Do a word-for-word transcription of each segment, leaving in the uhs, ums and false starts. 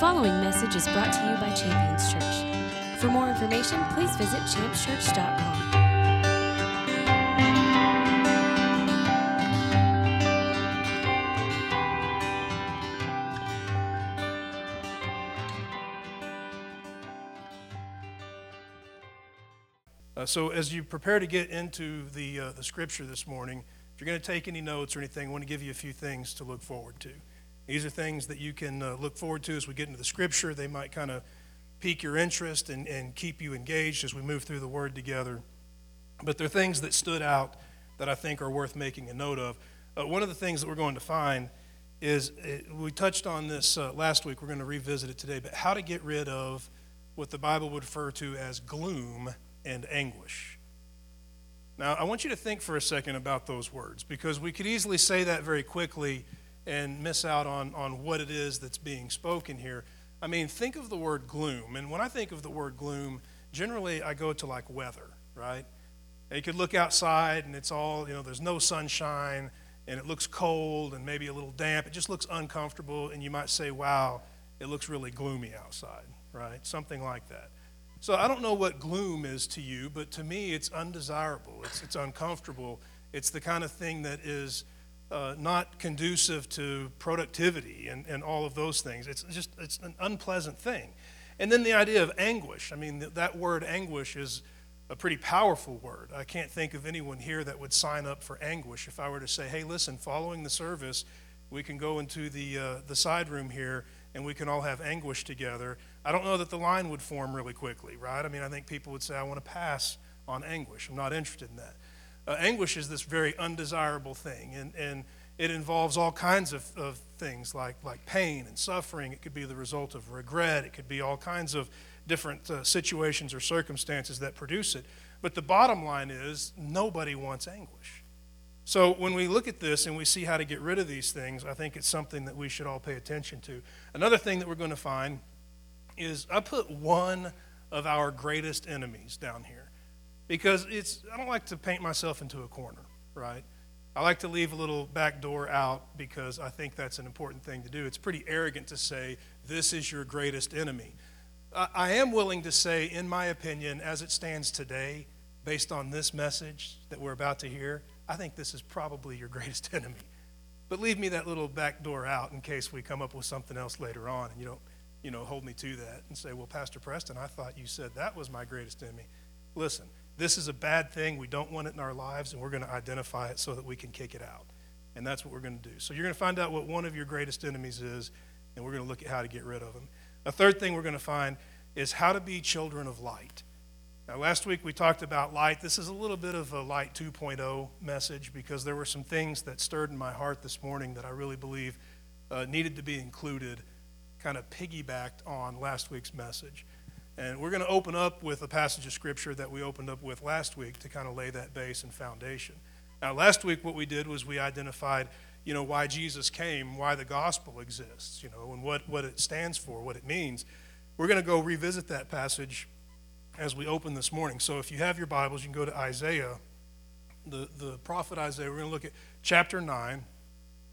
following message is brought to you by Champions Church. For more information, please visit champs church dot com. So as you prepare to get into the uh, the scripture this morning, if you're going to take any notes or anything, I want to give you a few things to look forward to. These are things that you can uh, look forward to as we get into the scripture. They might kind of pique your interest and, and keep you engaged as we move through the word together. But there are things that stood out that I think are worth making a note of. Uh, one of the things that we're going to find is, uh, we touched on this uh, last week, we're going to revisit it today, but how to get rid of what the Bible would refer to as gloom and anguish. Now, I want you to think for a second about those words, because we could easily say that very quickly and miss out on, on what it is that's being spoken here. I mean, think of the word gloom, and when I think of the word gloom, generally I go to like weather, right? And you could look outside and it's all, you know, there's no sunshine and it looks cold and maybe a little damp. It just looks uncomfortable, and you might say, wow, it looks really gloomy outside, right? Something like that. So I don't know what gloom is to you, but to me it's undesirable, it's it's uncomfortable, it's the kind of thing that is uh, not conducive to productivity and, and all of those things. It's just, it's an unpleasant thing. And then the idea of anguish, I mean th- that word anguish is a pretty powerful word. I can't think of anyone here that would sign up for anguish. If I were to say, hey listen, following the service, we can go into the uh, the side room here and we can all have anguish together, I don't know that the line would form really quickly, right? I mean, I think people would say, I want to pass on anguish. I'm not interested in that. Uh, anguish is this very undesirable thing, and, and it involves all kinds of, of things like, like pain and suffering. It could be the result of regret. It could be all kinds of different uh, situations or circumstances that produce it. But the bottom line is, nobody wants anguish. So when we look at this and we see how to get rid of these things, I think it's something that we should all pay attention to. Another thing that we're going to find is, I put one of our greatest enemies down here, because it's, I don't like to paint myself into a corner, right? I like to leave a little back door out, because I think that's an important thing to do. It's pretty arrogant to say, this is your greatest enemy. I, I am willing to say, in my opinion, as it stands today, based on this message that we're about to hear, I think this is probably your greatest enemy. But leave me that little back door out in case we come up with something else later on, and you don't, you know, hold me to that and say, well, Pastor Preston, I thought you said that was my greatest enemy. Listen, this is a bad thing. We don't want it in our lives, and we're going to identify it so that we can kick it out. And that's what we're going to do. So you're going to find out what one of your greatest enemies is, and we're going to look at how to get rid of them. A third thing we're going to find is how to be children of light. Now, last week we talked about light. This is a little bit of a light two point oh message, because there were some things that stirred in my heart this morning that I really believe uh, needed to be included, kind of piggybacked on last week's message. And we're going to open up with a passage of scripture that we opened up with last week to kind of lay that base and foundation. Now, last week what we did was we identified, you know, why Jesus came, why the gospel exists, you know, and what, what it stands for, what it means. We're going to go revisit that passage as we open this morning. So if you have your Bibles, you can go to Isaiah, the, the prophet Isaiah. We're going to look at chapter nine.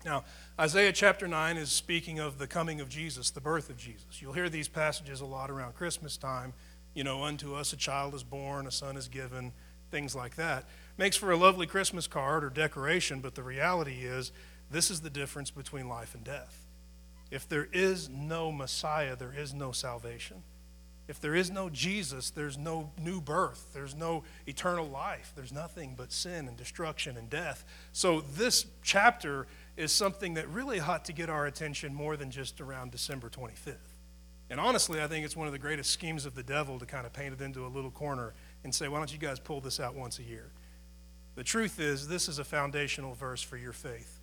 Now, Isaiah chapter nine is speaking of the coming of Jesus, the birth of Jesus. You'll hear these passages a lot around Christmas time. You know, unto us a child is born, a son is given, things like that. Makes for a lovely Christmas card or decoration, but the reality is, this is the difference between life and death. If there is no Messiah, there is no salvation. If there is no Jesus, there's no new birth. There's no eternal life. There's nothing but sin and destruction and death. So this chapter is something that really ought to get our attention more than just around December twenty-fifth. And honestly, I think it's one of the greatest schemes of the devil to kind of paint it into a little corner and say, why don't you guys pull this out once a year? The truth is, this is a foundational verse for your faith,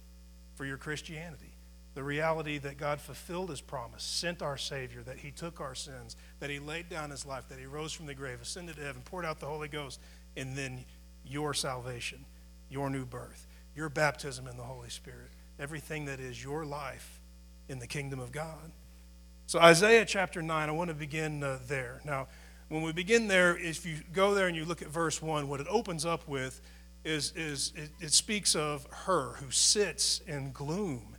for your Christianity. The reality that God fulfilled his promise, sent our Savior, that he took our sins, that he laid down his life, that he rose from the grave, ascended to heaven, poured out the Holy Ghost, and then your salvation, your new birth, your baptism in the Holy Spirit, everything that is your life in the kingdom of God. So Isaiah chapter nine, I want to begin uh, there. Now, when we begin there, if you go there and you look at verse one, what it opens up with is, is it, it speaks of her who sits in gloom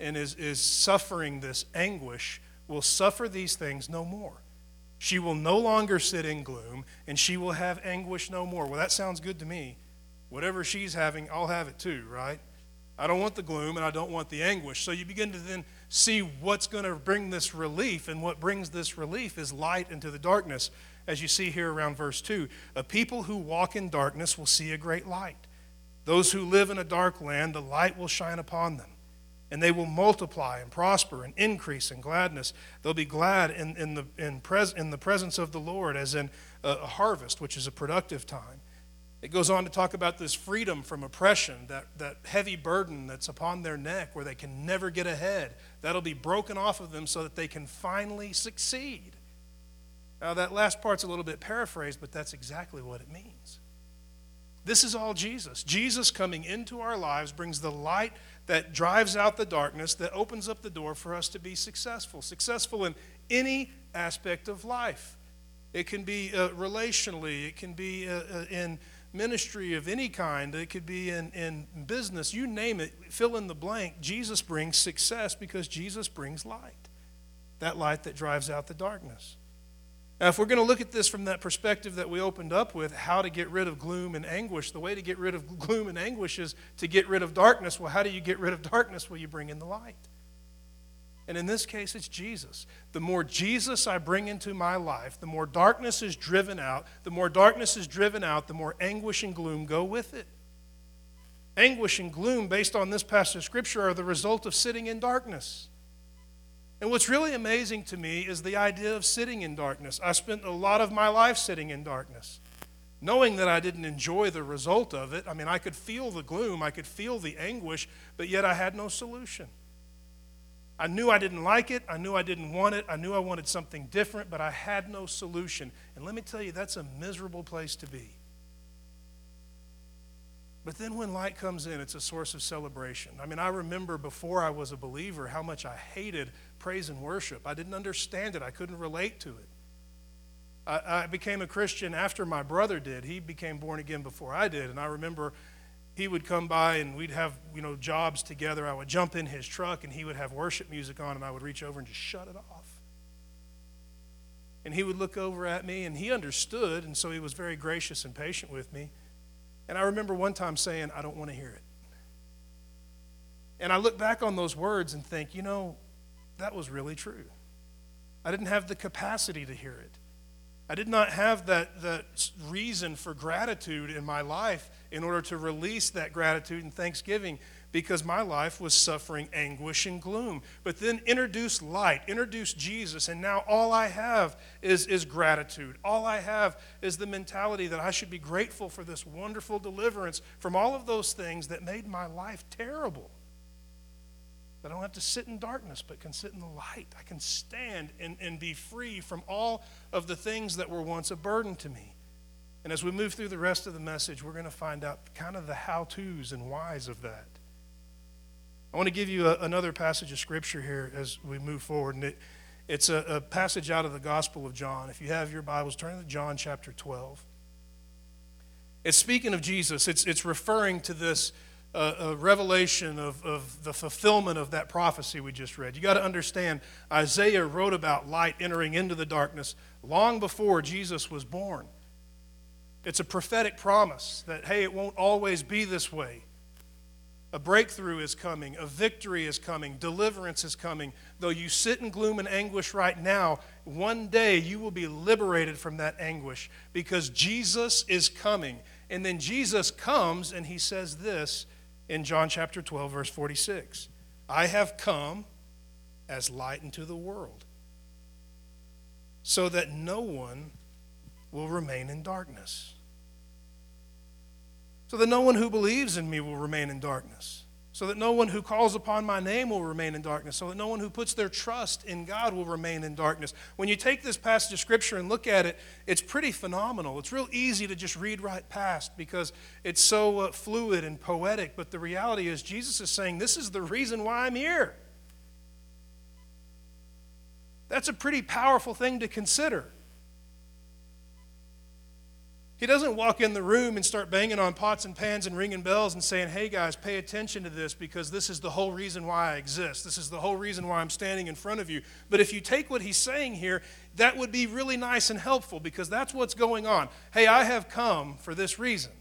and is, is suffering this anguish will suffer these things no more. She will no longer sit in gloom, and she will have anguish no more. Well, that sounds good to me. Whatever she's having, I'll have it too, right? I don't want the gloom, and I don't want the anguish. So you begin to then see what's going to bring this relief, and what brings this relief is light into the darkness. As you see here around verse two, a people who walk in darkness will see a great light. Those who live in a dark land, the light will shine upon them, and they will multiply and prosper and increase in gladness. They'll be glad in, in, the, in, pres, in the presence of the Lord, as in a, a harvest, which is a productive time. It goes on to talk about this freedom from oppression, that, that heavy burden that's upon their neck where they can never get ahead. That'll be broken off of them so that they can finally succeed. Now, that last part's a little bit paraphrased, but that's exactly what it means. This is all Jesus. Jesus coming into our lives brings the light that drives out the darkness, that opens up the door for us to be successful. Successful in any aspect of life. It can be uh, relationally. It can be uh, uh, in ministry of any kind. It could be in, in business. You name it. Fill in the blank. Jesus brings success because Jesus brings light. That light that drives out the darkness. Now, if we're going to look at this from that perspective that we opened up with, how to get rid of gloom and anguish, the way to get rid of gloom and anguish is to get rid of darkness. Well, how do you get rid of darkness? Well, you bring in the light. And in this case, it's Jesus. The more Jesus I bring into my life, the more darkness is driven out. The more darkness is driven out, the more anguish and gloom go with it. Anguish and gloom, based on this passage of Scripture, are the result of sitting in darkness. And what's really amazing to me is the idea of sitting in darkness. I spent a lot of my life sitting in darkness, knowing that I didn't enjoy the result of it. I mean, I could feel the gloom, I could feel the anguish, but yet I had no solution. I knew I didn't like it, I knew I didn't want it, I knew I wanted something different, but I had no solution. And let me tell you, that's a miserable place to be. But then when light comes in, it's a source of celebration. I mean, I remember before I was a believer how much I hated praise and worship. I didn't understand it. I couldn't relate to it. I, I became a Christian after my brother did. He became born again before I did. And I remember he would come by and we'd have, you know, jobs together. I would jump in his truck and he would have worship music on, and I would reach over and just shut it off. And he would look over at me, and he understood, and so he was very gracious and patient with me. And I remember one time saying, I don't want to hear it. And I look back on those words and think, you know, that was really true. I didn't have the capacity to hear it. I did not have that, that reason for gratitude in my life in order to release that gratitude and thanksgiving, because my life was suffering anguish and gloom. But then introduce light, introduce Jesus, and now all I have is, is gratitude. All I have is the mentality that I should be grateful for this wonderful deliverance from all of those things that made my life terrible. I don't have to sit in darkness, but can sit in the light. I can stand and, and be free from all of the things that were once a burden to me. And as we move through the rest of the message, we're going to find out kind of the how-tos and whys of that. I want to give you a, another passage of Scripture here as we move forward. And it, it's a, a passage out of the Gospel of John. If you have your Bibles, turn to John chapter twelve. It's speaking of Jesus. It's, it's referring to this a revelation of, of the fulfillment of that prophecy we just read. You got to understand, Isaiah wrote about light entering into the darkness long before Jesus was born. It's a prophetic promise that, hey, it won't always be this way. A breakthrough is coming. A victory is coming. Deliverance is coming. Though you sit in gloom and anguish right now, one day you will be liberated from that anguish, because Jesus is coming. And then Jesus comes and he says this, in John chapter twelve, verse forty-six, I have come as light into the world, so that no one will remain in darkness. So that no one who believes in me will remain in darkness. So that no one who calls upon my name will remain in darkness. So that no one who puts their trust in God will remain in darkness. When you take this passage of Scripture and look at it, it's pretty phenomenal. It's real easy to just read right past because it's so uh, fluid and poetic. But the reality is, Jesus is saying, this is the reason why I'm here. That's a pretty powerful thing to consider. He doesn't walk in the room and start banging on pots and pans and ringing bells and saying, hey guys, pay attention to this because this is the whole reason why I exist. This is the whole reason why I'm standing in front of you. But if you take what he's saying here, that would be really nice and helpful because that's what's going on. Hey, I have come for this reason.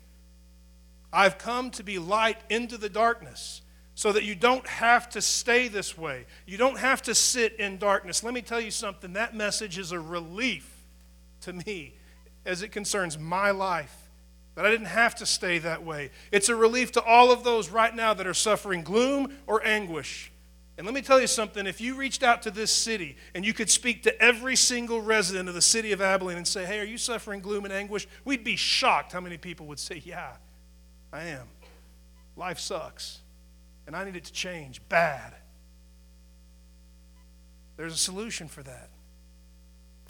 I've come to be light into the darkness so that you don't have to stay this way. You don't have to sit in darkness. Let me tell you something. That message is a relief to me as it concerns my life, that I didn't have to stay that way. It's a relief to all of those right now that are suffering gloom or anguish. And let me tell you something, if you reached out to this city and you could speak to every single resident of the city of Abilene and say, hey, are you suffering gloom and anguish? We'd be shocked how many people would say, yeah, I am. Life sucks, and I need it to change bad. There's a solution for that.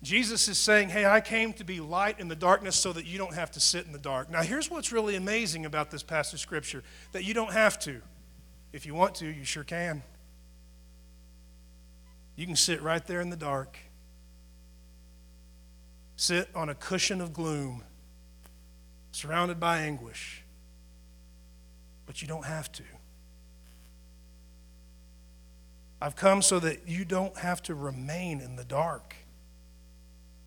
Jesus is saying, hey, I came to be light in the darkness so that you don't have to sit in the dark. Now, here's what's really amazing about this passage of Scripture, that you don't have to. If you want to, you sure can. You can sit right there in the dark. Sit on a cushion of gloom, surrounded by anguish. But you don't have to. I've come so that you don't have to remain in the dark.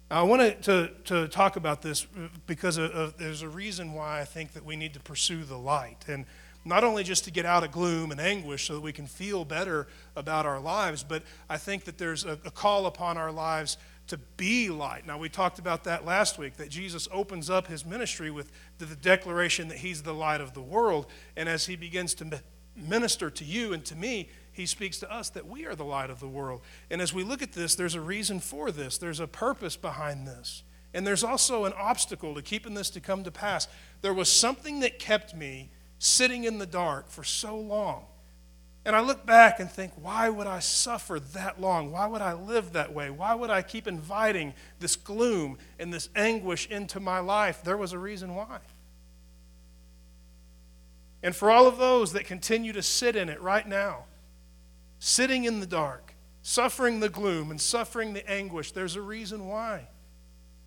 I wanted to, to talk about this because of, of, there's a reason why I think that we need to pursue the light. And not only just to get out of gloom and anguish so that we can feel better about our lives, but I think that there's a, a call upon our lives to be light. Now, we talked about that last week, that Jesus opens up his ministry with the, the declaration that he's the light of the world. And as he begins to minister to you and to me, he speaks to us that we are the light of the world. And as we look at this, there's a reason for this. There's a purpose behind this. And there's also an obstacle to keeping this to come to pass. There was something that kept me sitting in the dark for so long. And I look back and think, why would I suffer that long? Why would I live that way? Why would I keep inviting this gloom and this anguish into my life? There was a reason why. And for all of those that continue to sit in it right now, sitting in the dark, suffering the gloom and suffering the anguish, there's a reason why.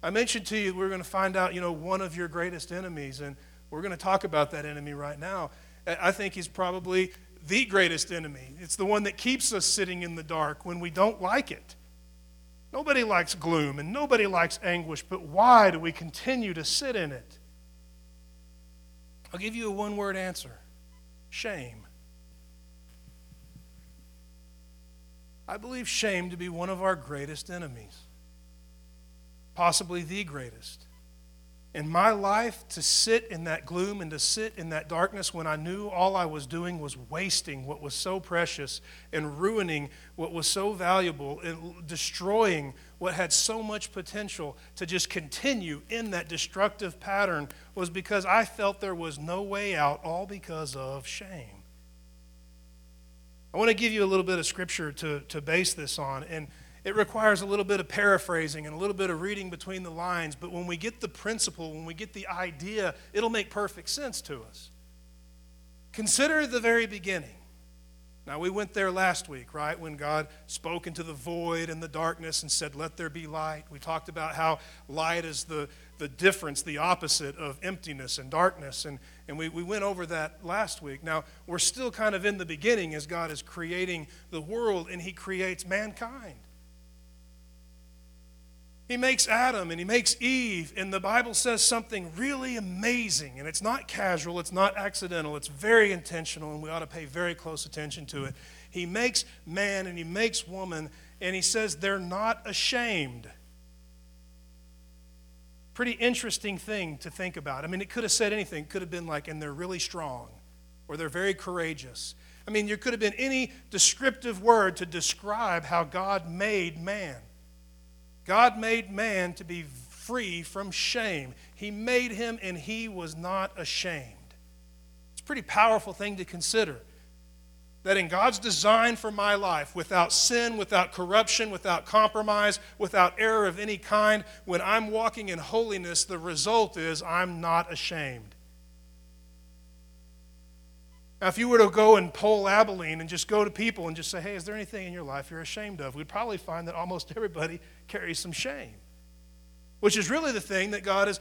I mentioned to you we're going to find out, you know, one of your greatest enemies, and we're going to talk about that enemy right now. I think he's probably the greatest enemy. It's the one that keeps us sitting in the dark when we don't like it. Nobody likes gloom and nobody likes anguish, but why do we continue to sit in it? I'll give you a one-word answer. Shame. I believe shame to be one of our greatest enemies, possibly the greatest. In my life, to sit in that gloom and to sit in that darkness when I knew all I was doing was wasting what was so precious and ruining what was so valuable and destroying what had so much potential, to just continue in that destructive pattern was because I felt there was no way out, all because of shame. I want to give you a little bit of scripture to, to base this on, and it requires a little bit of paraphrasing and a little bit of reading between the lines, but when we get the principle, when we get the idea, it'll make perfect sense to us. Consider the very beginning. Now, we went there last week, right, when God spoke into the void and the darkness and said, let there be light. We talked about how light is the, the difference, the opposite of emptiness and darkness, and And we, we went over that last week. Now, we're still kind of in the beginning as God is creating the world, and he creates mankind. He makes Adam and he makes Eve, and the Bible says something really amazing. And it's not casual, it's not accidental, it's very intentional, and we ought to pay very close attention to it. He makes man and he makes woman, and he says they're not ashamed. Pretty interesting thing to think about. I mean, it could have said anything. It could have been like, and they're really strong, or they're very courageous. I mean, there could have been any descriptive word to describe how God made man. God made man to be free from shame. He made him, and he was not ashamed. It's a pretty powerful thing to consider. That in God's design for my life, without sin, without corruption, without compromise, without error of any kind, when I'm walking in holiness, the result is I'm not ashamed. Now, if you were to go and poll Abilene and just go to people and just say, hey, is there anything in your life you're ashamed of? We'd probably find that almost everybody carries some shame. which is really the thing that God is,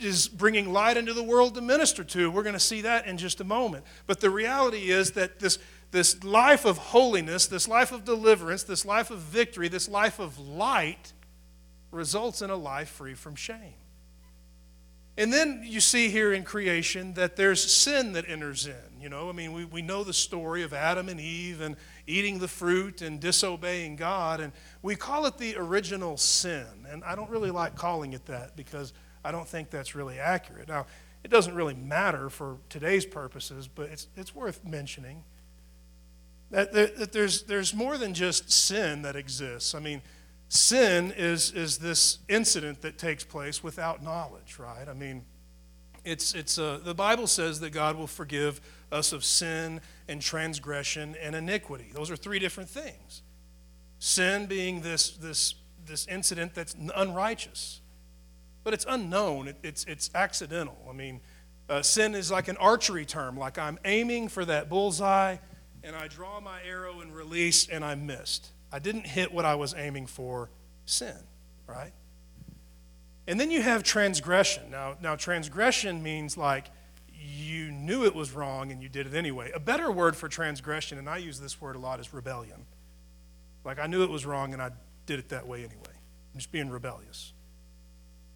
is bringing light into the world to minister to. We're going to see that in just a moment. But the reality is that this, this life of holiness, this life of deliverance, this life of victory, this life of light results in a life free from shame. And then you see here in creation that there's sin that enters in. You know, I mean, we, we know the story of Adam and Eve and eating the fruit and disobeying God. And we call it the original sin. And I don't really like calling it that because I don't think that's really accurate. Now, it doesn't really matter for today's purposes, but it's it's worth mentioning that, that, that there's there's more than just sin that exists. I mean, sin is is this incident that takes place without knowledge, right? I mean, it's it's uh, the Bible says that God will forgive us of sin and transgression and iniquity. Those are three different things. Sin being this this this incident that's unrighteous, but it's unknown. It, it's it's accidental. I mean, uh, sin is like an archery term. Like I'm aiming for that bullseye, and I draw my arrow and release, and I missed. I didn't hit what I was aiming for, sin, right? And then you have transgression. Now, now transgression means like you knew it was wrong and you did it anyway. A better word for transgression, and I use this word a lot, is rebellion. Like I knew it was wrong and I did it that way anyway. I'm just being rebellious.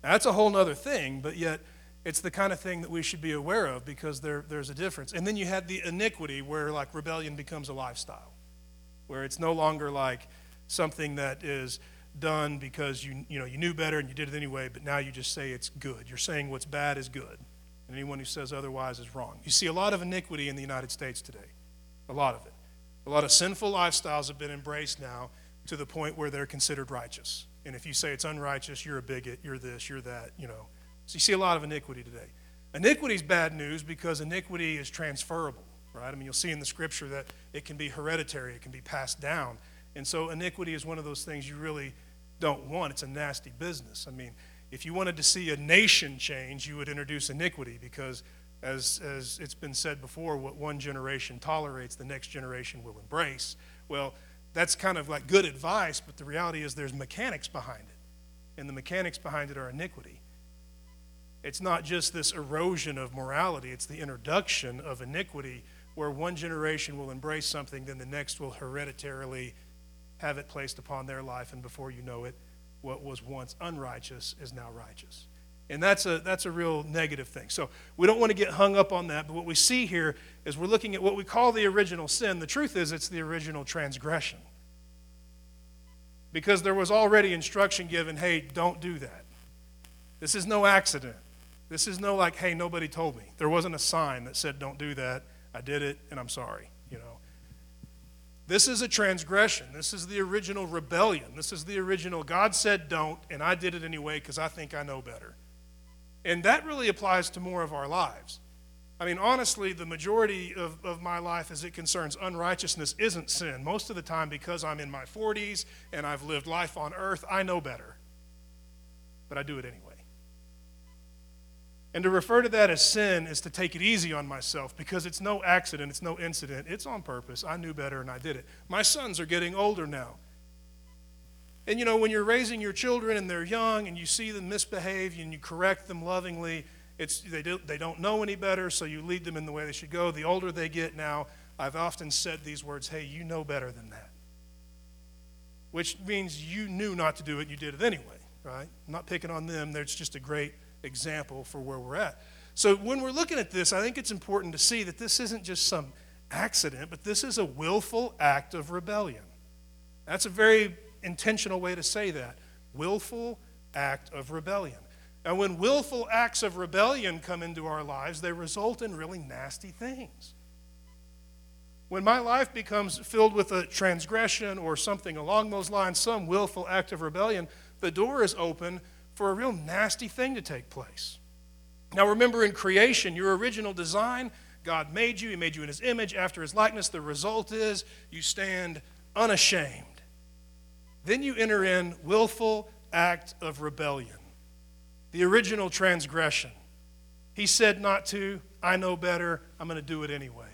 Now, that's a whole nother thing, but yet it's the kind of thing that we should be aware of because there, there's a difference. And then you had the iniquity where like rebellion becomes a lifestyle, where it's no longer like something that is done because you you know you knew better and you did it anyway, but now you just say it's good. You're saying what's bad is good, and anyone who says otherwise is wrong. You see a lot of iniquity in the United States today, a lot of it. A lot of sinful lifestyles have been embraced now to the point where they're considered righteous. And if you say it's unrighteous, you're a bigot, you're this, you're that, you know. So you see a lot of iniquity today. Iniquity is bad news because iniquity is transferable. Right? I mean, you'll see in the scripture that it can be hereditary, it can be passed down. And so iniquity is one of those things you really don't want. It's a nasty business. I mean, if you wanted to see a nation change, you would introduce iniquity because as as it's been said before, what one generation tolerates, the next generation will embrace. Well, that's kind of like good advice, but the reality is there's mechanics behind it. And the mechanics behind it are iniquity. It's not just this erosion of morality, it's the introduction of iniquity where one generation will embrace something, then the next will hereditarily have it placed upon their life, and before you know it, what was once unrighteous is now righteous. And that's a that's a real negative thing. So we don't want to get hung up on that, but what we see here is we're looking at what we call the original sin. The truth is it's the original transgression. Because there was already instruction given, hey, don't do that. This is no accident. This is no like, hey, nobody told me. There wasn't a sign that said don't do that. I did it, and I'm sorry, you know. This is a transgression. This is the original rebellion. This is the original, God said don't, and I did it anyway because I think I know better. And that really applies to more of our lives. I mean, honestly, the majority of, of my life as it concerns unrighteousness isn't sin. Most of the time, because I'm in my forties and I've lived life on earth, I know better. But I do it anyway. And to refer to that as sin is to take it easy on myself because it's no accident, it's no incident, it's on purpose. I knew better and I did it. My sons are getting older now. And you know, when you're raising your children and they're young and you see them misbehave and you correct them lovingly, it's they don't, they don't know any better, so you lead them in the way they should go. The older they get now, I've often said these words, hey, you know better than that. Which means you knew not to do it, you did it anyway, right? I'm not picking on them, that's just a great example for where we're at. So when we're looking at this, I think it's important to see that this isn't just some accident, but this is a willful act of rebellion. That's a very intentional way to say that. Willful act of rebellion. And when willful acts of rebellion come into our lives, they result in really nasty things. When my life becomes filled with a transgression or something along those lines, some willful act of rebellion, the door is open for a real nasty thing to take place. Now remember in creation, your original design, God made you, he made you in his image, after his likeness, the result is you stand unashamed. Then you enter in willful act of rebellion, the original transgression. He said not to, I know better, I'm gonna do it anyway.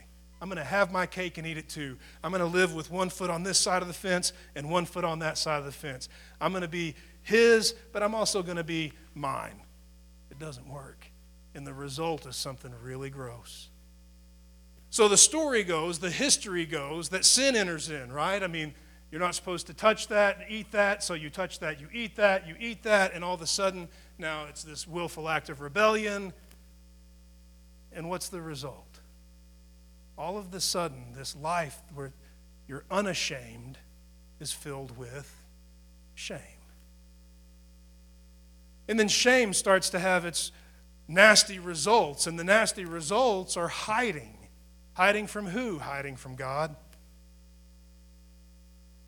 I'm gonna have my cake and eat it too. I'm gonna live with one foot on this side of the fence and one foot on that side of the fence. I'm gonna be his, but I'm also going to be mine. It doesn't work. And the result is something really gross. So the story goes, the history goes, that sin enters in, right? I mean, you're not supposed to touch that and eat that, so you touch that, you eat that, you eat that, and all of a sudden, now it's this willful act of rebellion. And what's the result? All of a sudden, this life where you're unashamed is filled with shame. And then shame starts to have its nasty results, and the nasty results are hiding. Hiding from who? Hiding from God.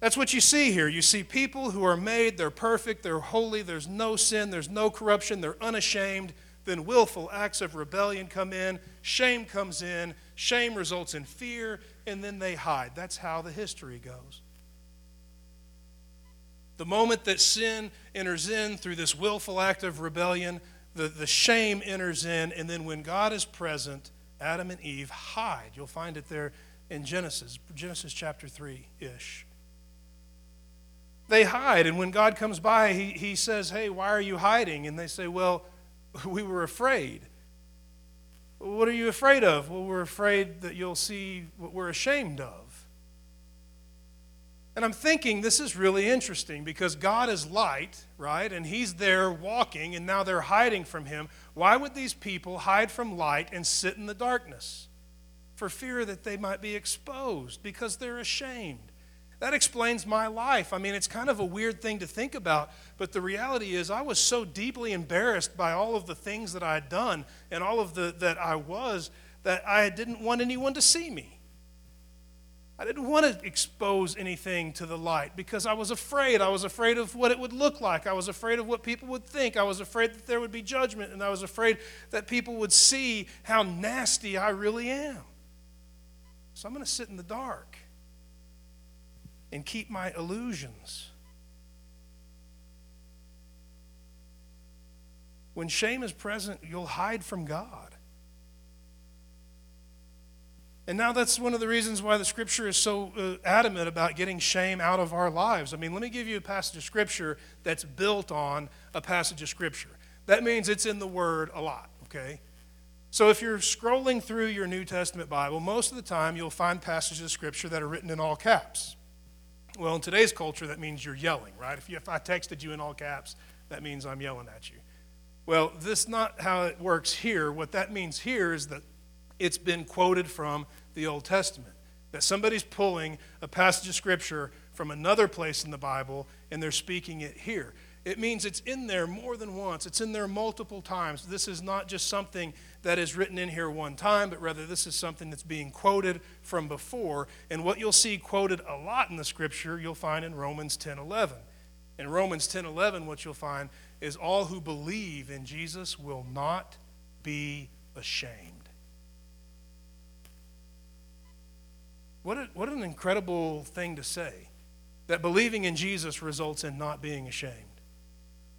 That's what you see here. You see people who are made, they're perfect, they're holy, there's no sin, there's no corruption, they're unashamed. Then willful acts of rebellion come in, shame comes in, shame results in fear, and then they hide. That's how the history goes. The moment that sin enters in through this willful act of rebellion, the, the shame enters in, and then when God is present, Adam and Eve hide. You'll find it there in Genesis, Genesis chapter three-ish. They hide, and when God comes by, he, he says, hey, why are you hiding? And they say, well, we were afraid. What are you afraid of? Well, we're afraid that you'll see what we're ashamed of. And I'm thinking this is really interesting because God is light, right? And he's there walking, and now they're hiding from him. Why would these people hide from light and sit in the darkness? For fear that they might be exposed because they're ashamed. That explains my life. I mean, it's kind of a weird thing to think about, but the reality is I was so deeply embarrassed by all of the things that I had done and all of the that I was that I didn't want anyone to see me. I didn't want to expose anything to the light because I was afraid. I was afraid of what it would look like. I was afraid of what people would think. I was afraid that there would be judgment, and I was afraid that people would see how nasty I really am. So I'm going to sit in the dark and keep my illusions. When shame is present, you'll hide from God. And now that's one of the reasons why the Scripture is so uh, adamant about getting shame out of our lives. I mean, let me give you a passage of Scripture that's built on a passage of Scripture. That means it's in the Word a lot, okay? So if you're scrolling through your New Testament Bible, most of the time you'll find passages of Scripture that are written in all caps. Well, in today's culture, that means you're yelling, right? If, you, if I texted you in all caps, that means I'm yelling at you. Well, this is not how it works here. What that means here is that it's been quoted from the Old Testament, that somebody's pulling a passage of Scripture from another place in the Bible, and they're speaking it here. It means it's in there more than once. It's in there multiple times. This is not just something that is written in here one time, but rather this is something that's being quoted from before. And what you'll see quoted a lot in the Scripture, you'll find in Romans ten eleven. In Romans ten eleven, what you'll find is all who believe in Jesus will not be ashamed. What a, what an incredible thing to say, that believing in Jesus results in not being ashamed.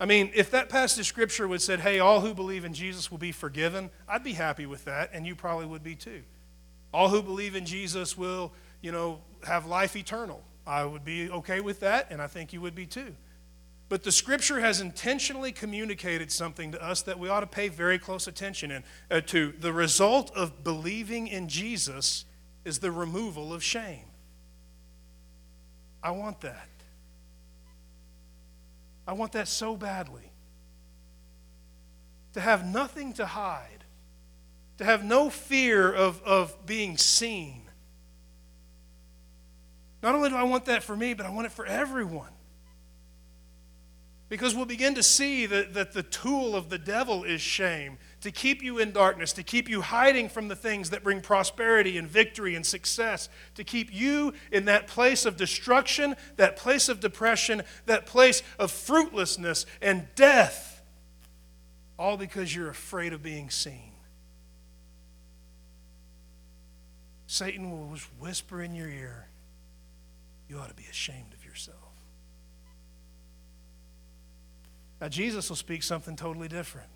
I mean, if that passage of Scripture would said, hey, all who believe in Jesus will be forgiven, I'd be happy with that, and you probably would be too. All who believe in Jesus will, you know, have life eternal. I would be okay with that, and I think you would be too. But the Scripture has intentionally communicated something to us that we ought to pay very close attention in, uh, to. The result of believing in Jesus is the removal of shame. I want that. I want that so badly. To have nothing to hide. To have no fear of, of being seen. Not only do I want that for me, but I want it for everyone. Because we'll begin to see that, that the tool of the devil is shame. To keep you in darkness, to keep you hiding from the things that bring prosperity and victory and success, to keep you in that place of destruction, that place of depression, that place of fruitlessness and death, all because you're afraid of being seen. Satan will just whisper in your ear, you ought to be ashamed of yourself. Now, Jesus will speak something totally different.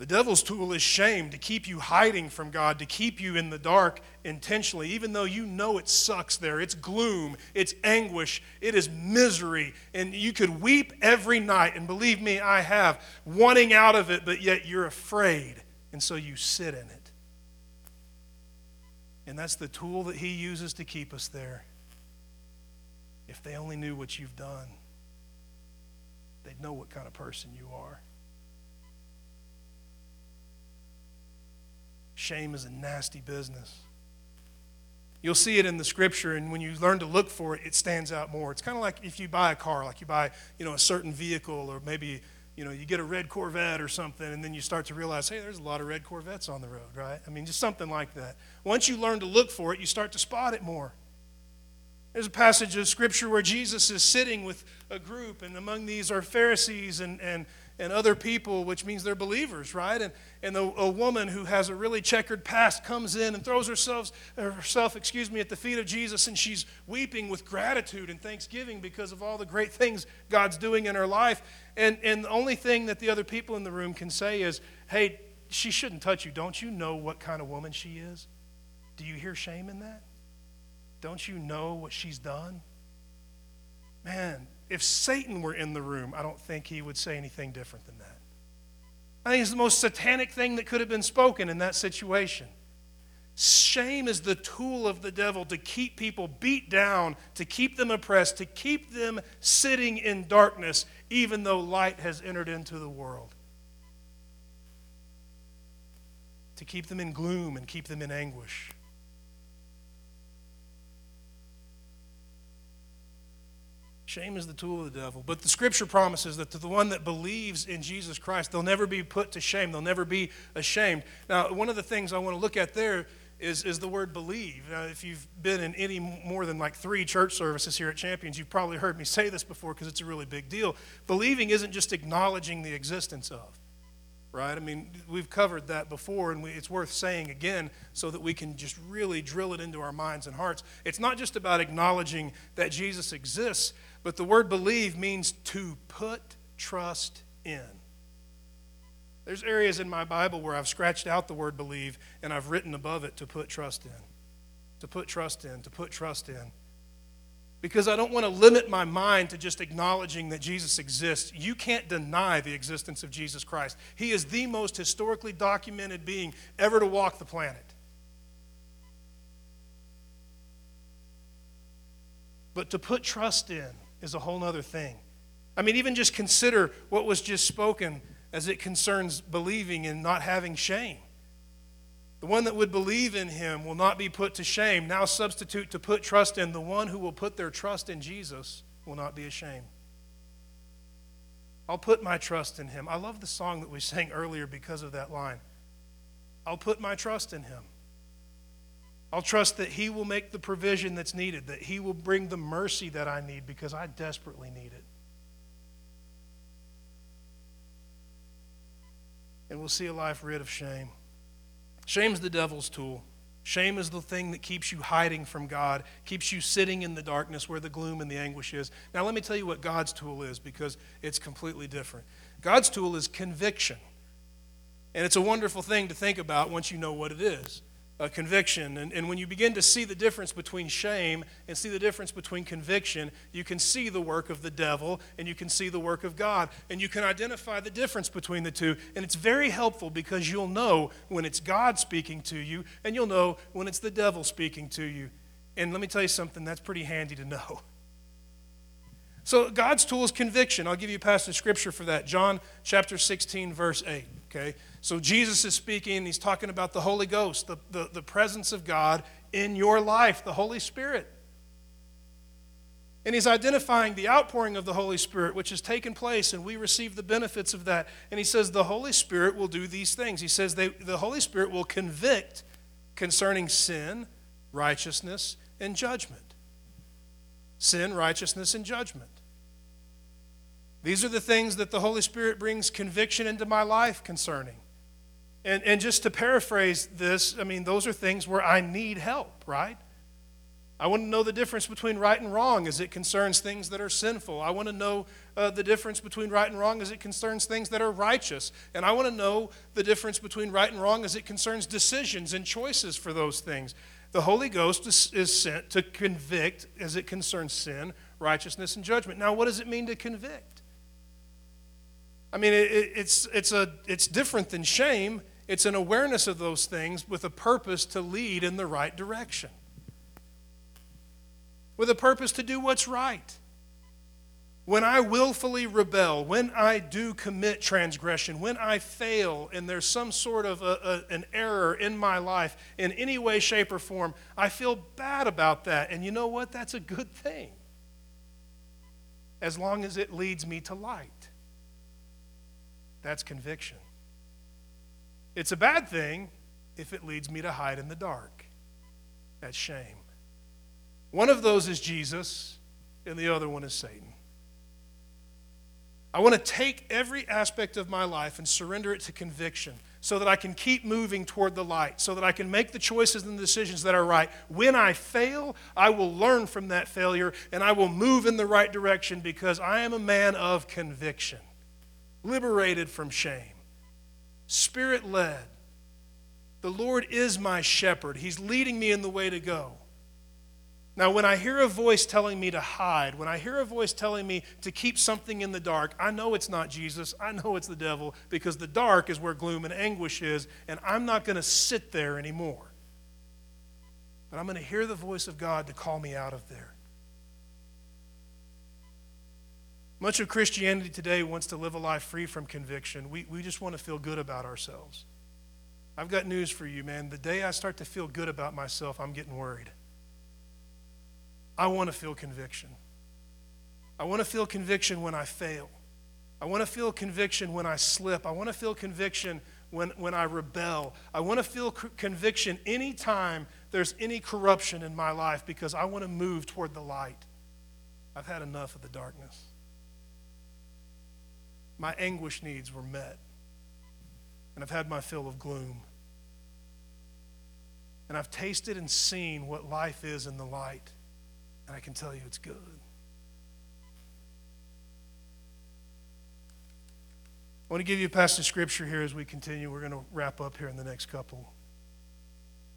The devil's tool is shame, to keep you hiding from God, to keep you in the dark intentionally, even though you know it sucks there. It's gloom, it's anguish, it is misery. And you could weep every night, and believe me, I have, wanting out of it, but yet you're afraid, and so you sit in it. And that's the tool that he uses to keep us there. If they only knew what you've done, they'd know what kind of person you are. Shame is a nasty business. You'll see it in the scripture, and when you learn to look for it, it stands out more. It's kind of like if you buy a car, like you buy, you know, a certain vehicle, or maybe, you know, you get a red Corvette or something, and then you start to realize, hey, there's a lot of red Corvettes on the road, right? I mean, just something like that. Once you learn to look for it, you start to spot it more. There's a passage of scripture where Jesus is sitting with a group, and among these are Pharisees and and and other people, which means they're believers, right? And and the, a woman who has a really checkered past comes in and throws herself, herself, excuse me, at the feet of Jesus, and she's weeping with gratitude and thanksgiving because of all the great things God's doing in her life. And and the only thing that the other people in the room can say is, hey, she shouldn't touch you. Don't you know what kind of woman she is? Do you hear shame in that? Don't you know what she's done? Man, if Satan were in the room, I don't think he would say anything different than that. I think it's the most satanic thing that could have been spoken in that situation. Shame is the tool of the devil to keep people beat down, to keep them oppressed, to keep them sitting in darkness, even though light has entered into the world. To keep them in gloom and keep them in anguish. Shame is the tool of the devil. But the scripture promises that to the one that believes in Jesus Christ, they'll never be put to shame. They'll never be ashamed. Now, one of the things I want to look at there is, is the word believe. Now, if you've been in any more than like three church services here at Champions, you've probably heard me say this before because it's a really big deal. Believing isn't just acknowledging the existence of, right? I mean, we've covered that before, and we, it's worth saying again so that we can just really drill it into our minds and hearts. It's not just about acknowledging that Jesus exists, but the word believe means to put trust in. There's areas in my Bible where I've scratched out the word believe and I've written above it to put trust in, to put trust in, to put trust in. Because I don't want to limit my mind to just acknowledging that Jesus exists. You can't deny the existence of Jesus Christ. He is the most historically documented being ever to walk the planet. But to put trust in is a whole other thing. I mean, even just consider what was just spoken as it concerns believing and not having shame. The one that would believe in him will not be put to shame. Now substitute to put trust in. The one who will put their trust in Jesus will not be ashamed. I'll put my trust in him. I love the song that we sang earlier because of that line. I'll put my trust in him. I'll trust that he will make the provision that's needed, that he will bring the mercy that I need because I desperately need it. And we'll see a life rid of shame. Shame is the devil's tool. Shame is the thing that keeps you hiding from God, keeps you sitting in the darkness where the gloom and the anguish is. Now let me tell you what God's tool is, because it's completely different. God's tool is conviction. And it's a wonderful thing to think about once you know what it is. A conviction. And, and when you begin to see the difference between shame and see the difference between conviction, you can see the work of the devil and you can see the work of God. And you can identify the difference between the two. And it's very helpful because you'll know when it's God speaking to you and you'll know when it's the devil speaking to you. And let me tell you something, that's pretty handy to know. So God's tool is conviction. I'll give you a passage of scripture for that. John chapter sixteen, verse eight. Okay, so Jesus is speaking, and he's talking about the Holy Ghost, the, the, the presence of God in your life, the Holy Spirit. And he's identifying the outpouring of the Holy Spirit, which has taken place, and we receive the benefits of that. And he says the Holy Spirit will do these things. He says they, the Holy Spirit will convict concerning sin, righteousness, and judgment. Sin, righteousness, and judgment. These are the things that the Holy Spirit brings conviction into my life concerning. And, and just to paraphrase this, I mean, those are things where I need help, right? I want to know the difference between right and wrong as it concerns things that are sinful. I want to know uh, the difference between right and wrong as it concerns things that are righteous. And I want to know the difference between right and wrong as it concerns decisions and choices for those things. The Holy Ghost is, is sent to convict as it concerns sin, righteousness, and judgment. Now, what does it mean to convict? I mean, it, it's, it's, a, it's different than shame. It's an awareness of those things with a purpose to lead in the right direction, with a purpose to do what's right. When I willfully rebel, when I do commit transgression, when I fail and there's some sort of a, a, an error in my life in any way, shape, or form, I feel bad about that. And you know what? That's a good thing, as long as it leads me to light. That's conviction. It's a bad thing if it leads me to hide in the dark. That's shame. One of those is Jesus, and the other one is Satan. I want to take every aspect of my life and surrender it to conviction so that I can keep moving toward the light, so that I can make the choices and the decisions that are right. When I fail, I will learn from that failure, and I will move in the right direction because I am a man of conviction, liberated from shame, Spirit-led. The Lord is my shepherd. He's leading me in the way to go. Now, when I hear a voice telling me to hide, when I hear a voice telling me to keep something in the dark, I know it's not Jesus. I know it's the devil, because the dark is where gloom and anguish is, and I'm not going to sit there anymore. But I'm going to hear the voice of God to call me out of there. Much of Christianity today wants to live a life free from conviction. We, we just want to feel good about ourselves. I've got news for you, man. The day I start to feel good about myself, I'm getting worried. I want to feel conviction. I want to feel conviction when I fail. I want to feel conviction when I slip. I want to feel conviction when, when I rebel. I want to feel c- conviction anytime there's any corruption in my life, because I want to move toward the light. I've had enough of the darkness. My anguish needs were met, and I've had my fill of gloom. And I've tasted and seen what life is in the light. And I can tell you it's good. I want to give you a passage of scripture here as we continue. We're going to wrap up here in the next couple.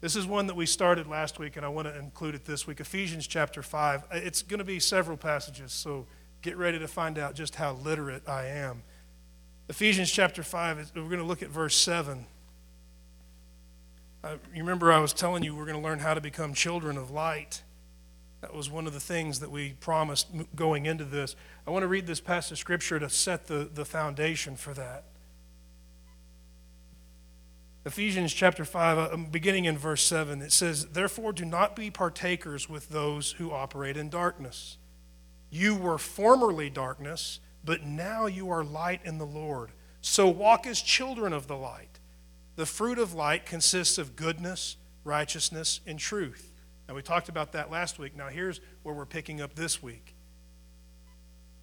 This is one that we started last week, and I want to include it this week. Ephesians chapter five. It's going to be several passages, so get ready to find out just how literate I am. Ephesians chapter five, we're going to look at verse seven. I, you remember I was telling you we're going to learn how to become children of light. That was one of the things that we promised going into this. I want to read this passage of scripture to set the, the foundation for that. Ephesians chapter five, beginning in verse seven, it says, "Therefore do not be partakers with those who operate in darkness. You were formerly darkness, but now you are light in the Lord. So walk as children of the light. The fruit of light consists of goodness, righteousness, and truth." And we talked about that last week. Now here's where we're picking up this week.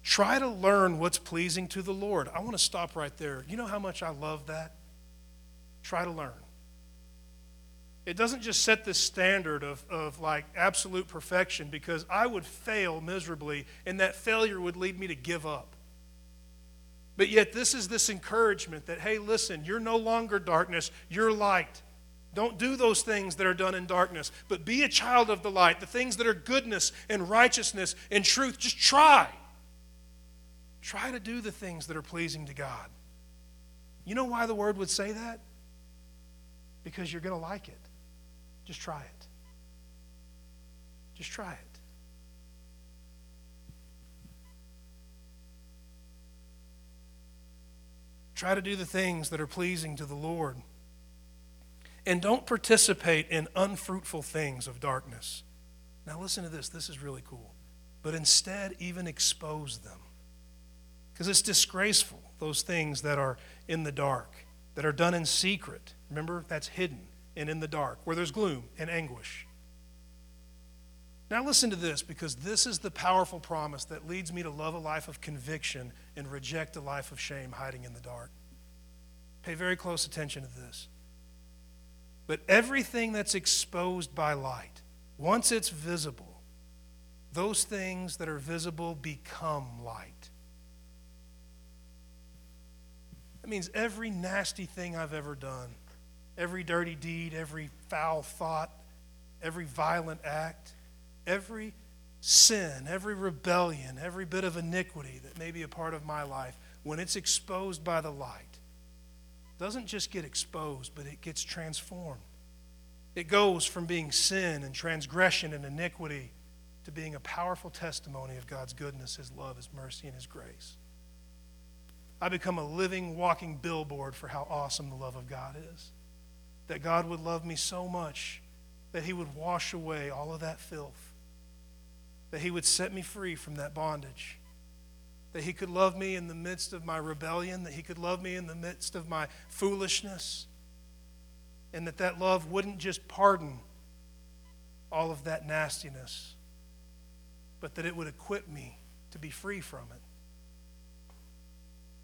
Try to learn what's pleasing to the Lord. I want to stop right there. You know how much I love that? Try to learn. It doesn't just set this standard of, of like absolute perfection, because I would fail miserably and that failure would lead me to give up. But yet this is this encouragement that, hey, listen, you're no longer darkness, you're light. Don't do those things that are done in darkness, but be a child of the light. The things that are goodness and righteousness and truth, just try. Try to do the things that are pleasing to God. You know why the Word would say that? Because you're going to like it. Just try it. Just try it. Try to do the things that are pleasing to the Lord. And don't participate in unfruitful things of darkness. Now listen to this. This is really cool. But instead, even expose them. Because it's disgraceful, those things that are in the dark, that are done in secret. Remember, that's hidden and in the dark, where there's gloom and anguish. Now listen to this, because this is the powerful promise that leads me to love a life of conviction and reject a life of shame hiding in the dark. Pay very close attention to this. But everything that's exposed by light, once it's visible, those things that are visible become light. That means every nasty thing I've ever done, every dirty deed, every foul thought, every violent act, every sin, every rebellion, every bit of iniquity that may be a part of my life, when it's exposed by the light, doesn't just get exposed, but it gets transformed. It goes from being sin and transgression and iniquity to being a powerful testimony of God's goodness, His love, His mercy, and His grace. I become a living, walking billboard for how awesome the love of God is. That God would love me so much that He would wash away all of that filth. That He would set me free from that bondage. That He could love me in the midst of my rebellion. That He could love me in the midst of my foolishness. And that that love wouldn't just pardon all of that nastiness, but that it would equip me to be free from it.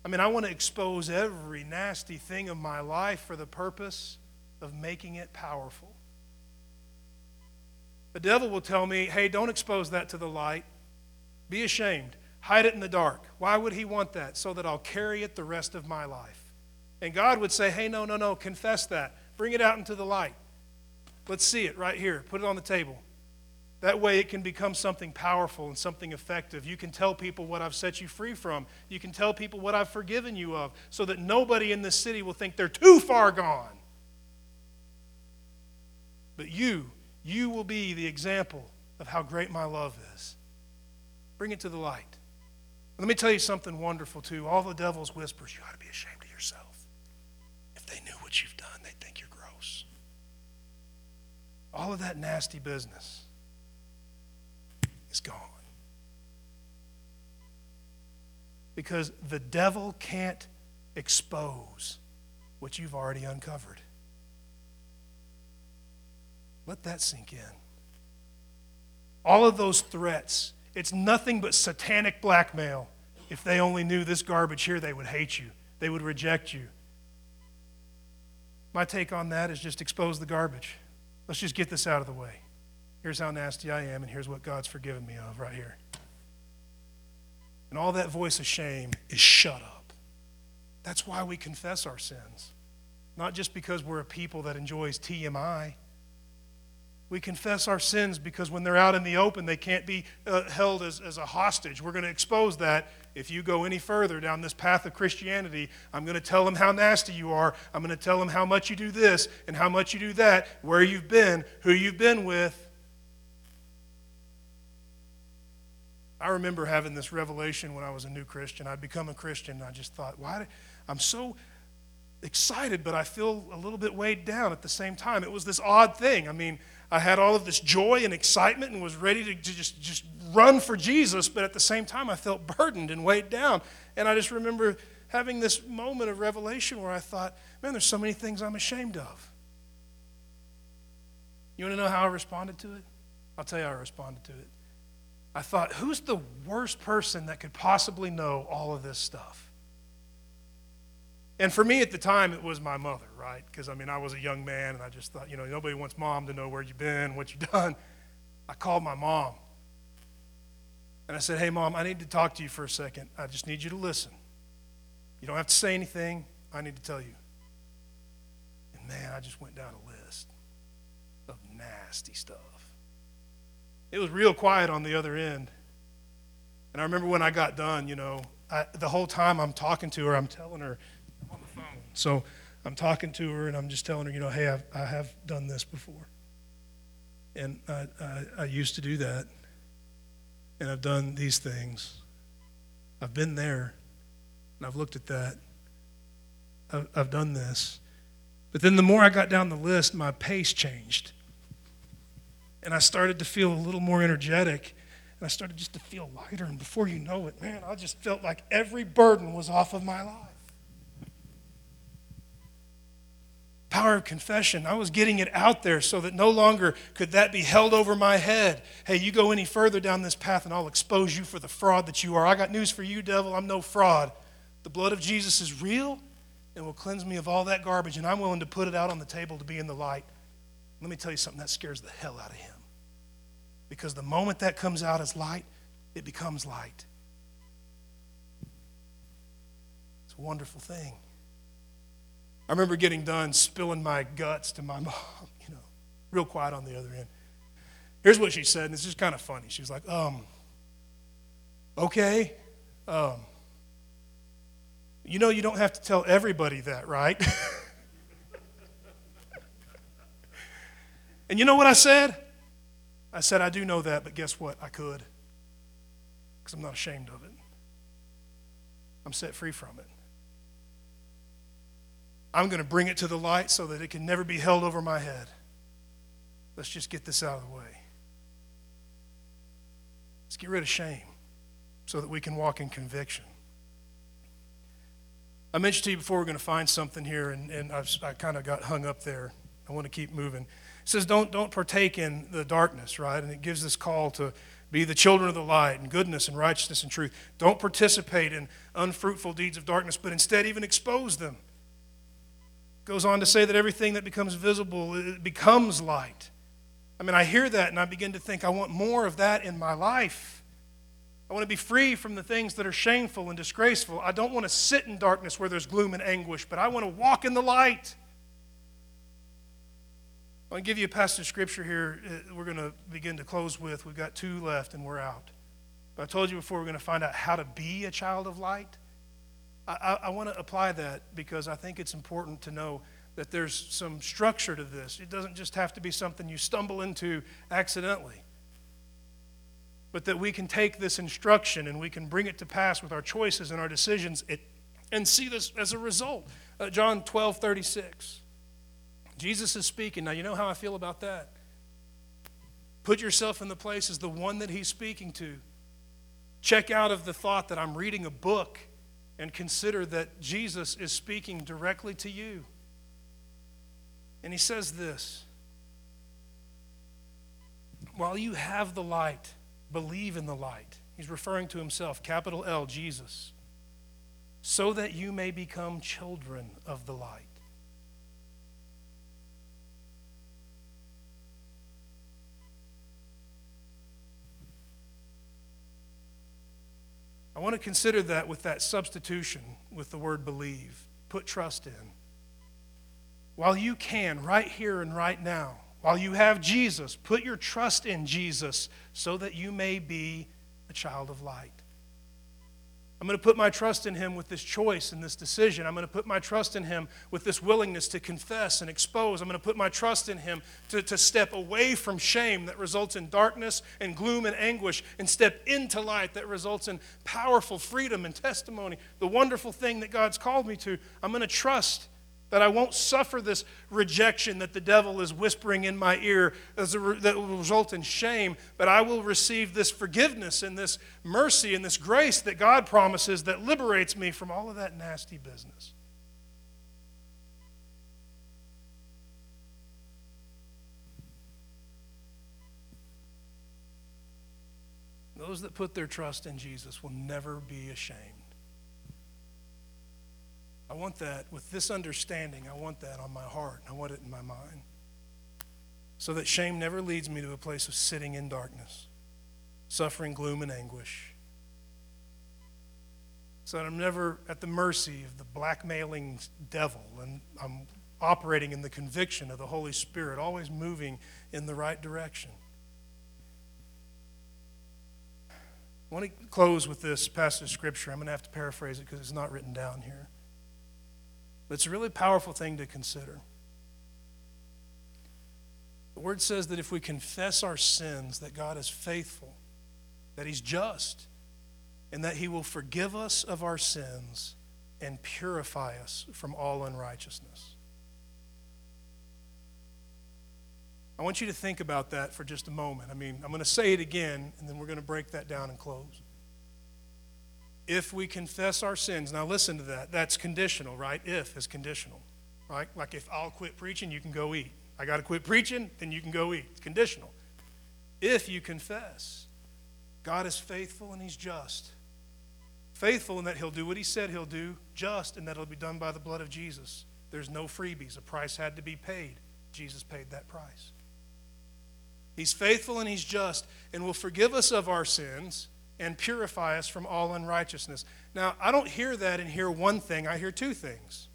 I mean, I want to expose every nasty thing of my life for the purpose of making it powerful. The devil will tell me, hey, don't expose that to the light. Be ashamed. Hide it in the dark. Why would he want that? So that I'll carry it the rest of my life. And God would say, hey, no, no, no, confess that. Bring it out into the light. Let's see it right here. Put it on the table. That way it can become something powerful and something effective. You can tell people what I've set you free from. You can tell people what I've forgiven you of, so that nobody in this city will think they're too far gone. But you, you will be the example of how great my love is. Bring it to the light. Let me tell you something wonderful too. All the devil's whispers, you ought to be ashamed of yourself. If they knew what you've done, they'd think you're gross. All of that nasty business is gone. Because the devil can't expose what you've already uncovered. Let that sink in. All of those threats, it's nothing but satanic blackmail. If they only knew this garbage here, they would hate you. They would reject you. My take on that is just expose the garbage. Let's just get this out of the way. Here's how nasty I am, and here's what God's forgiven me of right here. And all that voice of shame is shut up. That's why we confess our sins. Not just because we're a people that enjoys T M I. We confess our sins because when they're out in the open, they can't be uh, held as, as a hostage. We're going to expose that. If you go any further down this path of Christianity, I'm going to tell them how nasty you are. I'm going to tell them how much you do this and how much you do that, where you've been, who you've been with. I remember having this revelation when I was a new Christian. I'd become a Christian, and I just thought, why? Did, I'm so excited, but I feel a little bit weighed down at the same time. It was this odd thing. I mean, I had all of this joy and excitement and was ready to just, just run for Jesus, but at the same time, I felt burdened and weighed down. And I just remember having this moment of revelation where I thought, man, there's so many things I'm ashamed of. You want to know how I responded to it? I'll tell you how I responded to it. I thought, who's the worst person that could possibly know all of this stuff? And for me at the time, it was my mother, right? Because, I mean, I was a young man, and I just thought, you know, nobody wants mom to know where you've been, what you've done. I called my mom, and I said, hey, Mom, I need to talk to you for a second. I just need you to listen. You don't have to say anything. I need to tell you. And, man, I just went down a list of nasty stuff. It was real quiet on the other end. And I remember when I got done, you know, I, the whole time I'm talking to her, I'm telling her, I'm on the phone. So I'm talking to her, and I'm just telling her, you know, hey, I've, I have done this before. And I, I, I used to do that. And I've done these things. I've been there, and I've looked at that. I've, I've done this. But then the more I got down the list, my pace changed. And I started to feel a little more energetic, and I started just to feel lighter. And before you know it, man, I just felt like every burden was off of my life. Power of confession. I was getting it out there so that no longer could that be held over my head. Hey, you go any further down this path, and I'll expose you for the fraud that you are. I got news for you, devil. I'm no fraud. The blood of Jesus is real and will cleanse me of all that garbage, and I'm willing to put it out on the table to be in the light. Let me tell you something, that scares the hell out of him. Because the moment that comes out as light, it becomes light. It's a wonderful thing. I remember getting done spilling my guts to my mom, you know, real quiet on the other end. Here's what she said, and it's just kind of funny. She was like, um, okay, um, you know you don't have to tell everybody that, right? And you know what I said? I said, I do know that, but guess what? I could, because I'm not ashamed of it. I'm set free from it. I'm going to bring it to the light so that it can never be held over my head. Let's just get this out of the way. Let's get rid of shame so that we can walk in conviction. I mentioned to you before we're going to find something here, and, and I've, I kind of got hung up there. I want to keep moving. It says don't, don't partake in the darkness, right? And it gives this call to be the children of the light and goodness and righteousness and truth. Don't participate in unfruitful deeds of darkness, but instead even expose them. It goes on to say that everything that becomes visible, it becomes light. I mean, I hear that and I begin to think I want more of that in my life. I want to be free from the things that are shameful and disgraceful. I don't want to sit in darkness where there's gloom and anguish, but I want to walk in the light. I want to give you a passage of scripture here we're going to begin to close with. We've got two left and we're out. But I told you before we're going to find out how to be a child of light. I, I, I want to apply that because I think it's important to know that there's some structure to this. It doesn't just have to be something you stumble into accidentally. But that we can take this instruction and we can bring it to pass with our choices and our decisions it, and see this as a result. Uh, John twelve thirty-six. Jesus is speaking. Now, you know how I feel about that. Put yourself in the place as the one that he's speaking to. Check out of the thought that I'm reading a book and consider that Jesus is speaking directly to you. And he says this, while you have the light, believe in the light. He's referring to himself, capital L, Jesus, so that you may become children of the light. I want to consider that with that substitution with the word believe. Put trust in. While you can, right here and right now, while you have Jesus, put your trust in Jesus so that you may be a child of light. I'm going to put my trust in him with this choice and this decision. I'm going to put my trust in him with this willingness to confess and expose. I'm going to put my trust in him to, to step away from shame that results in darkness and gloom and anguish and step into light that results in powerful freedom and testimony, the wonderful thing that God's called me to. I'm going to trust that I won't suffer this rejection that the devil is whispering in my ear as a re- that will result in shame, but I will receive this forgiveness and this mercy and this grace that God promises that liberates me from all of that nasty business. Those that put their trust in Jesus will never be ashamed. I want that with this understanding. I want that on my heart. I want it in my mind. So that shame never leads me to a place of sitting in darkness, suffering gloom and anguish. So that I'm never at the mercy of the blackmailing devil, and I'm operating in the conviction of the Holy Spirit, always moving in the right direction. I want to close with this passage of scripture. I'm going to have to paraphrase it because it's not written down here. But it's a really powerful thing to consider. The word says that if we confess our sins, that God is faithful, that he's just, and that he will forgive us of our sins and purify us from all unrighteousness. I want you to think about that for just a moment. I mean, I'm going to say it again, and then we're going to break that down and close. If we confess our sins, now listen to that. That's conditional, right? If is conditional, right? Like if I'll quit preaching, you can go eat. I got to quit preaching, then you can go eat. It's conditional. If you confess, God is faithful and he's just. Faithful in that he'll do what he said he'll do. Just in that it'll be done by the blood of Jesus. There's no freebies. A price had to be paid. Jesus paid that price. He's faithful and he's just and will forgive us of our sins and purify us from all unrighteousness. Now, I don't hear that and hear one thing. I hear two things.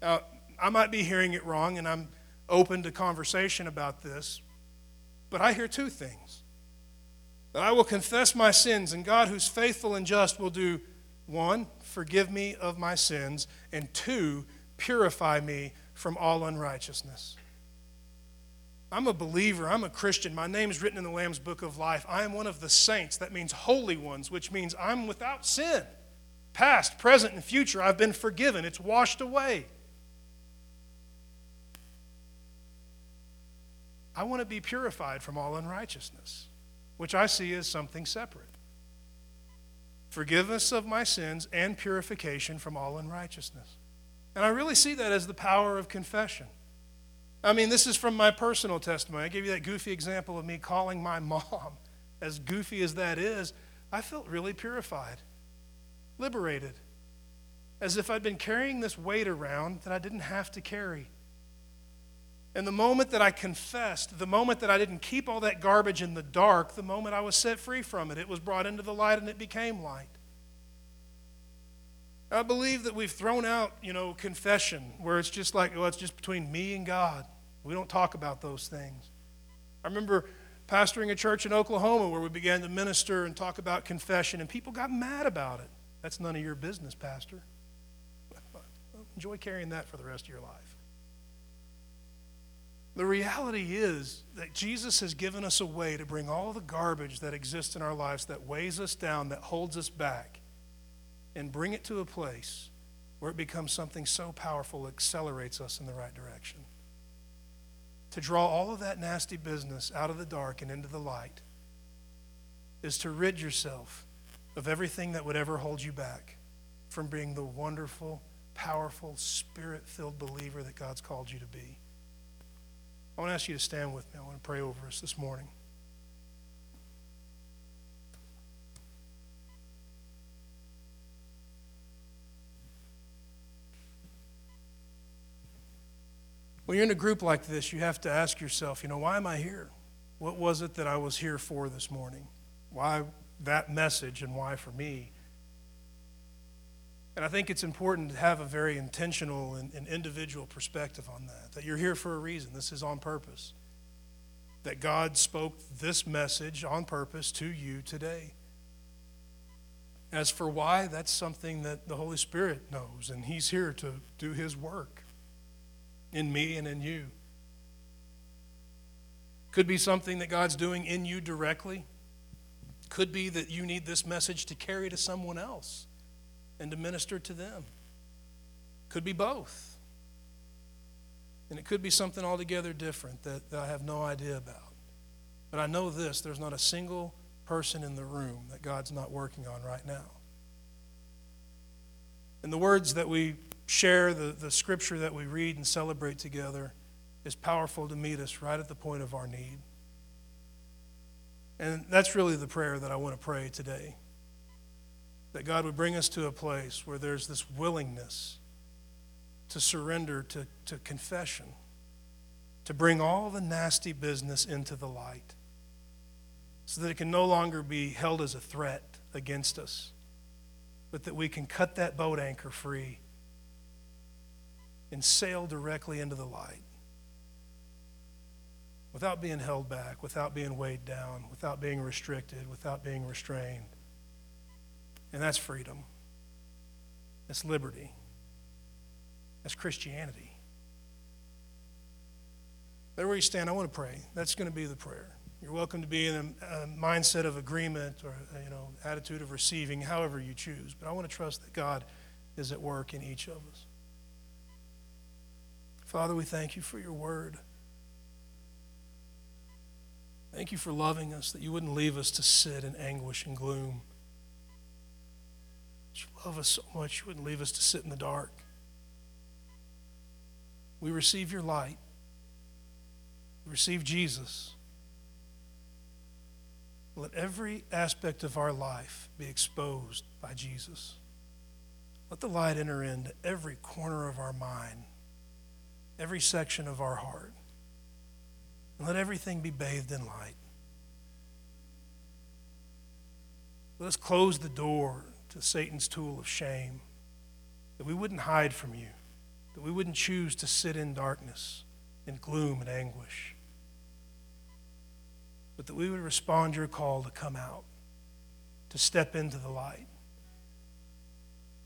Now, I might be hearing it wrong, and I'm open to conversation about this, but I hear two things. That I will confess my sins, and God, who's faithful and just, will do, one, forgive me of my sins, and two, purify me from all unrighteousness. I'm a believer. I'm a Christian. My name is written in the Lamb's Book of Life. I am one of the saints. That means holy ones, which means I'm without sin. Past, present, and future, I've been forgiven. It's washed away. I want to be purified from all unrighteousness, which I see as something separate. Forgiveness of my sins and purification from all unrighteousness. And I really see that as the power of confession. I mean, this is from my personal testimony. I gave you that goofy example of me calling my mom. As goofy as that is, I felt really purified, liberated, as if I'd been carrying this weight around that I didn't have to carry. And the moment that I confessed, the moment that I didn't keep all that garbage in the dark, the moment I was set free from it, it was brought into the light and it became light. I believe that we've thrown out, you know, confession, where it's just like, well, it's just between me and God. We don't talk about those things. I remember pastoring a church in Oklahoma where we began to minister and talk about confession, and people got mad about it. That's none of your business, Pastor. Enjoy carrying that for the rest of your life. The reality is that Jesus has given us a way to bring all the garbage that exists in our lives that weighs us down, that holds us back, and bring it to a place where it becomes something so powerful it accelerates us in the right direction. To draw all of that nasty business out of the dark and into the light is to rid yourself of everything that would ever hold you back from being the wonderful, powerful, spirit-filled believer that God's called you to be. I want to ask you to stand with me. I want to pray over us this morning. When you're in a group like this, you have to ask yourself, you know, why am I here? What was it that I was here for this morning? Why that message and why for me? And I think it's important to have a very intentional and, and individual perspective on that, that you're here for a reason. This is on purpose. That God spoke this message on purpose to you today. As for why, that's something that the Holy Spirit knows, and he's here to do his work in me and in you. Could be something that God's doing in you directly. Could be that you need this message to carry to someone else and to minister to them. Could be both. And it could be something altogether different that, that I have no idea about. But I know this, there's not a single person in the room that God's not working on right now. And the words that we share, the, the scripture that we read and celebrate together is powerful to meet us right at the point of our need. And that's really the prayer that I want to pray today. That God would bring us to a place where there's this willingness to surrender to, to confession, to bring all the nasty business into the light so that it can no longer be held as a threat against us, but that we can cut that boat anchor free and sail directly into the light without being held back, without being weighed down, without being restricted, without being restrained. And that's freedom. That's liberty. That's Christianity. There where you stand, I want to pray. That's going to be the prayer. You're welcome to be in a, a mindset of agreement or, you know, attitude of receiving, however you choose. But I want to trust that God is at work in each of us. Father, we thank you for your word. Thank you for loving us, that you wouldn't leave us to sit in anguish and gloom. You love us so much, you wouldn't leave us to sit in the dark. We receive your light. We receive Jesus. Let every aspect of our life be exposed by Jesus. Let the light enter into every corner of our mind, every section of our heart. Let everything be bathed in light. Let us close the door to Satan's tool of shame, that we wouldn't hide from you, that we wouldn't choose to sit in darkness and gloom and anguish, but that we would respond to your call to come out, to step into the light.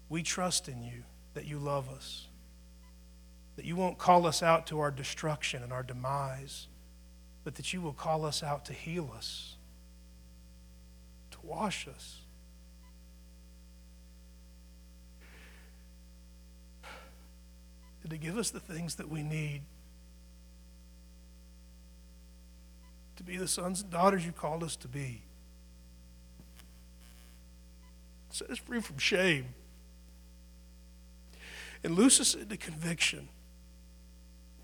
We trust in you, that you love us, that you won't call us out to our destruction and our demise, but that you will call us out to heal us, to wash us. And to give us the things that we need to be the sons and daughters you called us to be. Set us free from shame and loose us into conviction,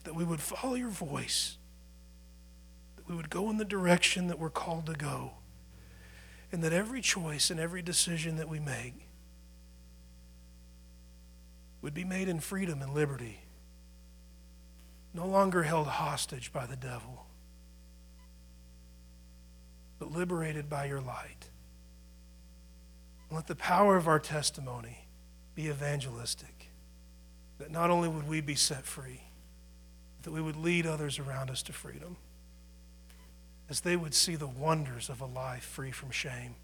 that we would follow your voice, that we would go in the direction that we're called to go, and that every choice and every decision that we make would be made in freedom and liberty, no longer held hostage by the devil, but liberated by your light. And let the power of our testimony be evangelistic, that not only would we be set free, but that we would lead others around us to freedom, as they would see the wonders of a life free from shame,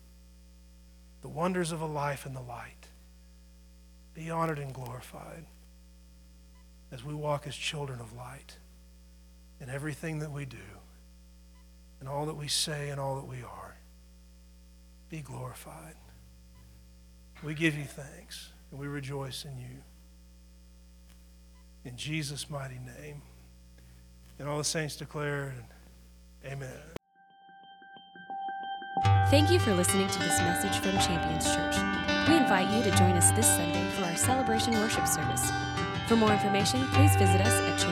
the wonders of a life in the light. Be honored and glorified as we walk as children of light in everything that we do, in all that we say and all that we are. Be glorified. We give you thanks and we rejoice in you. In Jesus' mighty name. And all the saints declare, amen. Thank you for listening to this message from Champions Church. We invite you to join us this Sunday for our celebration worship service. For more information, please visit us at champions church dot org.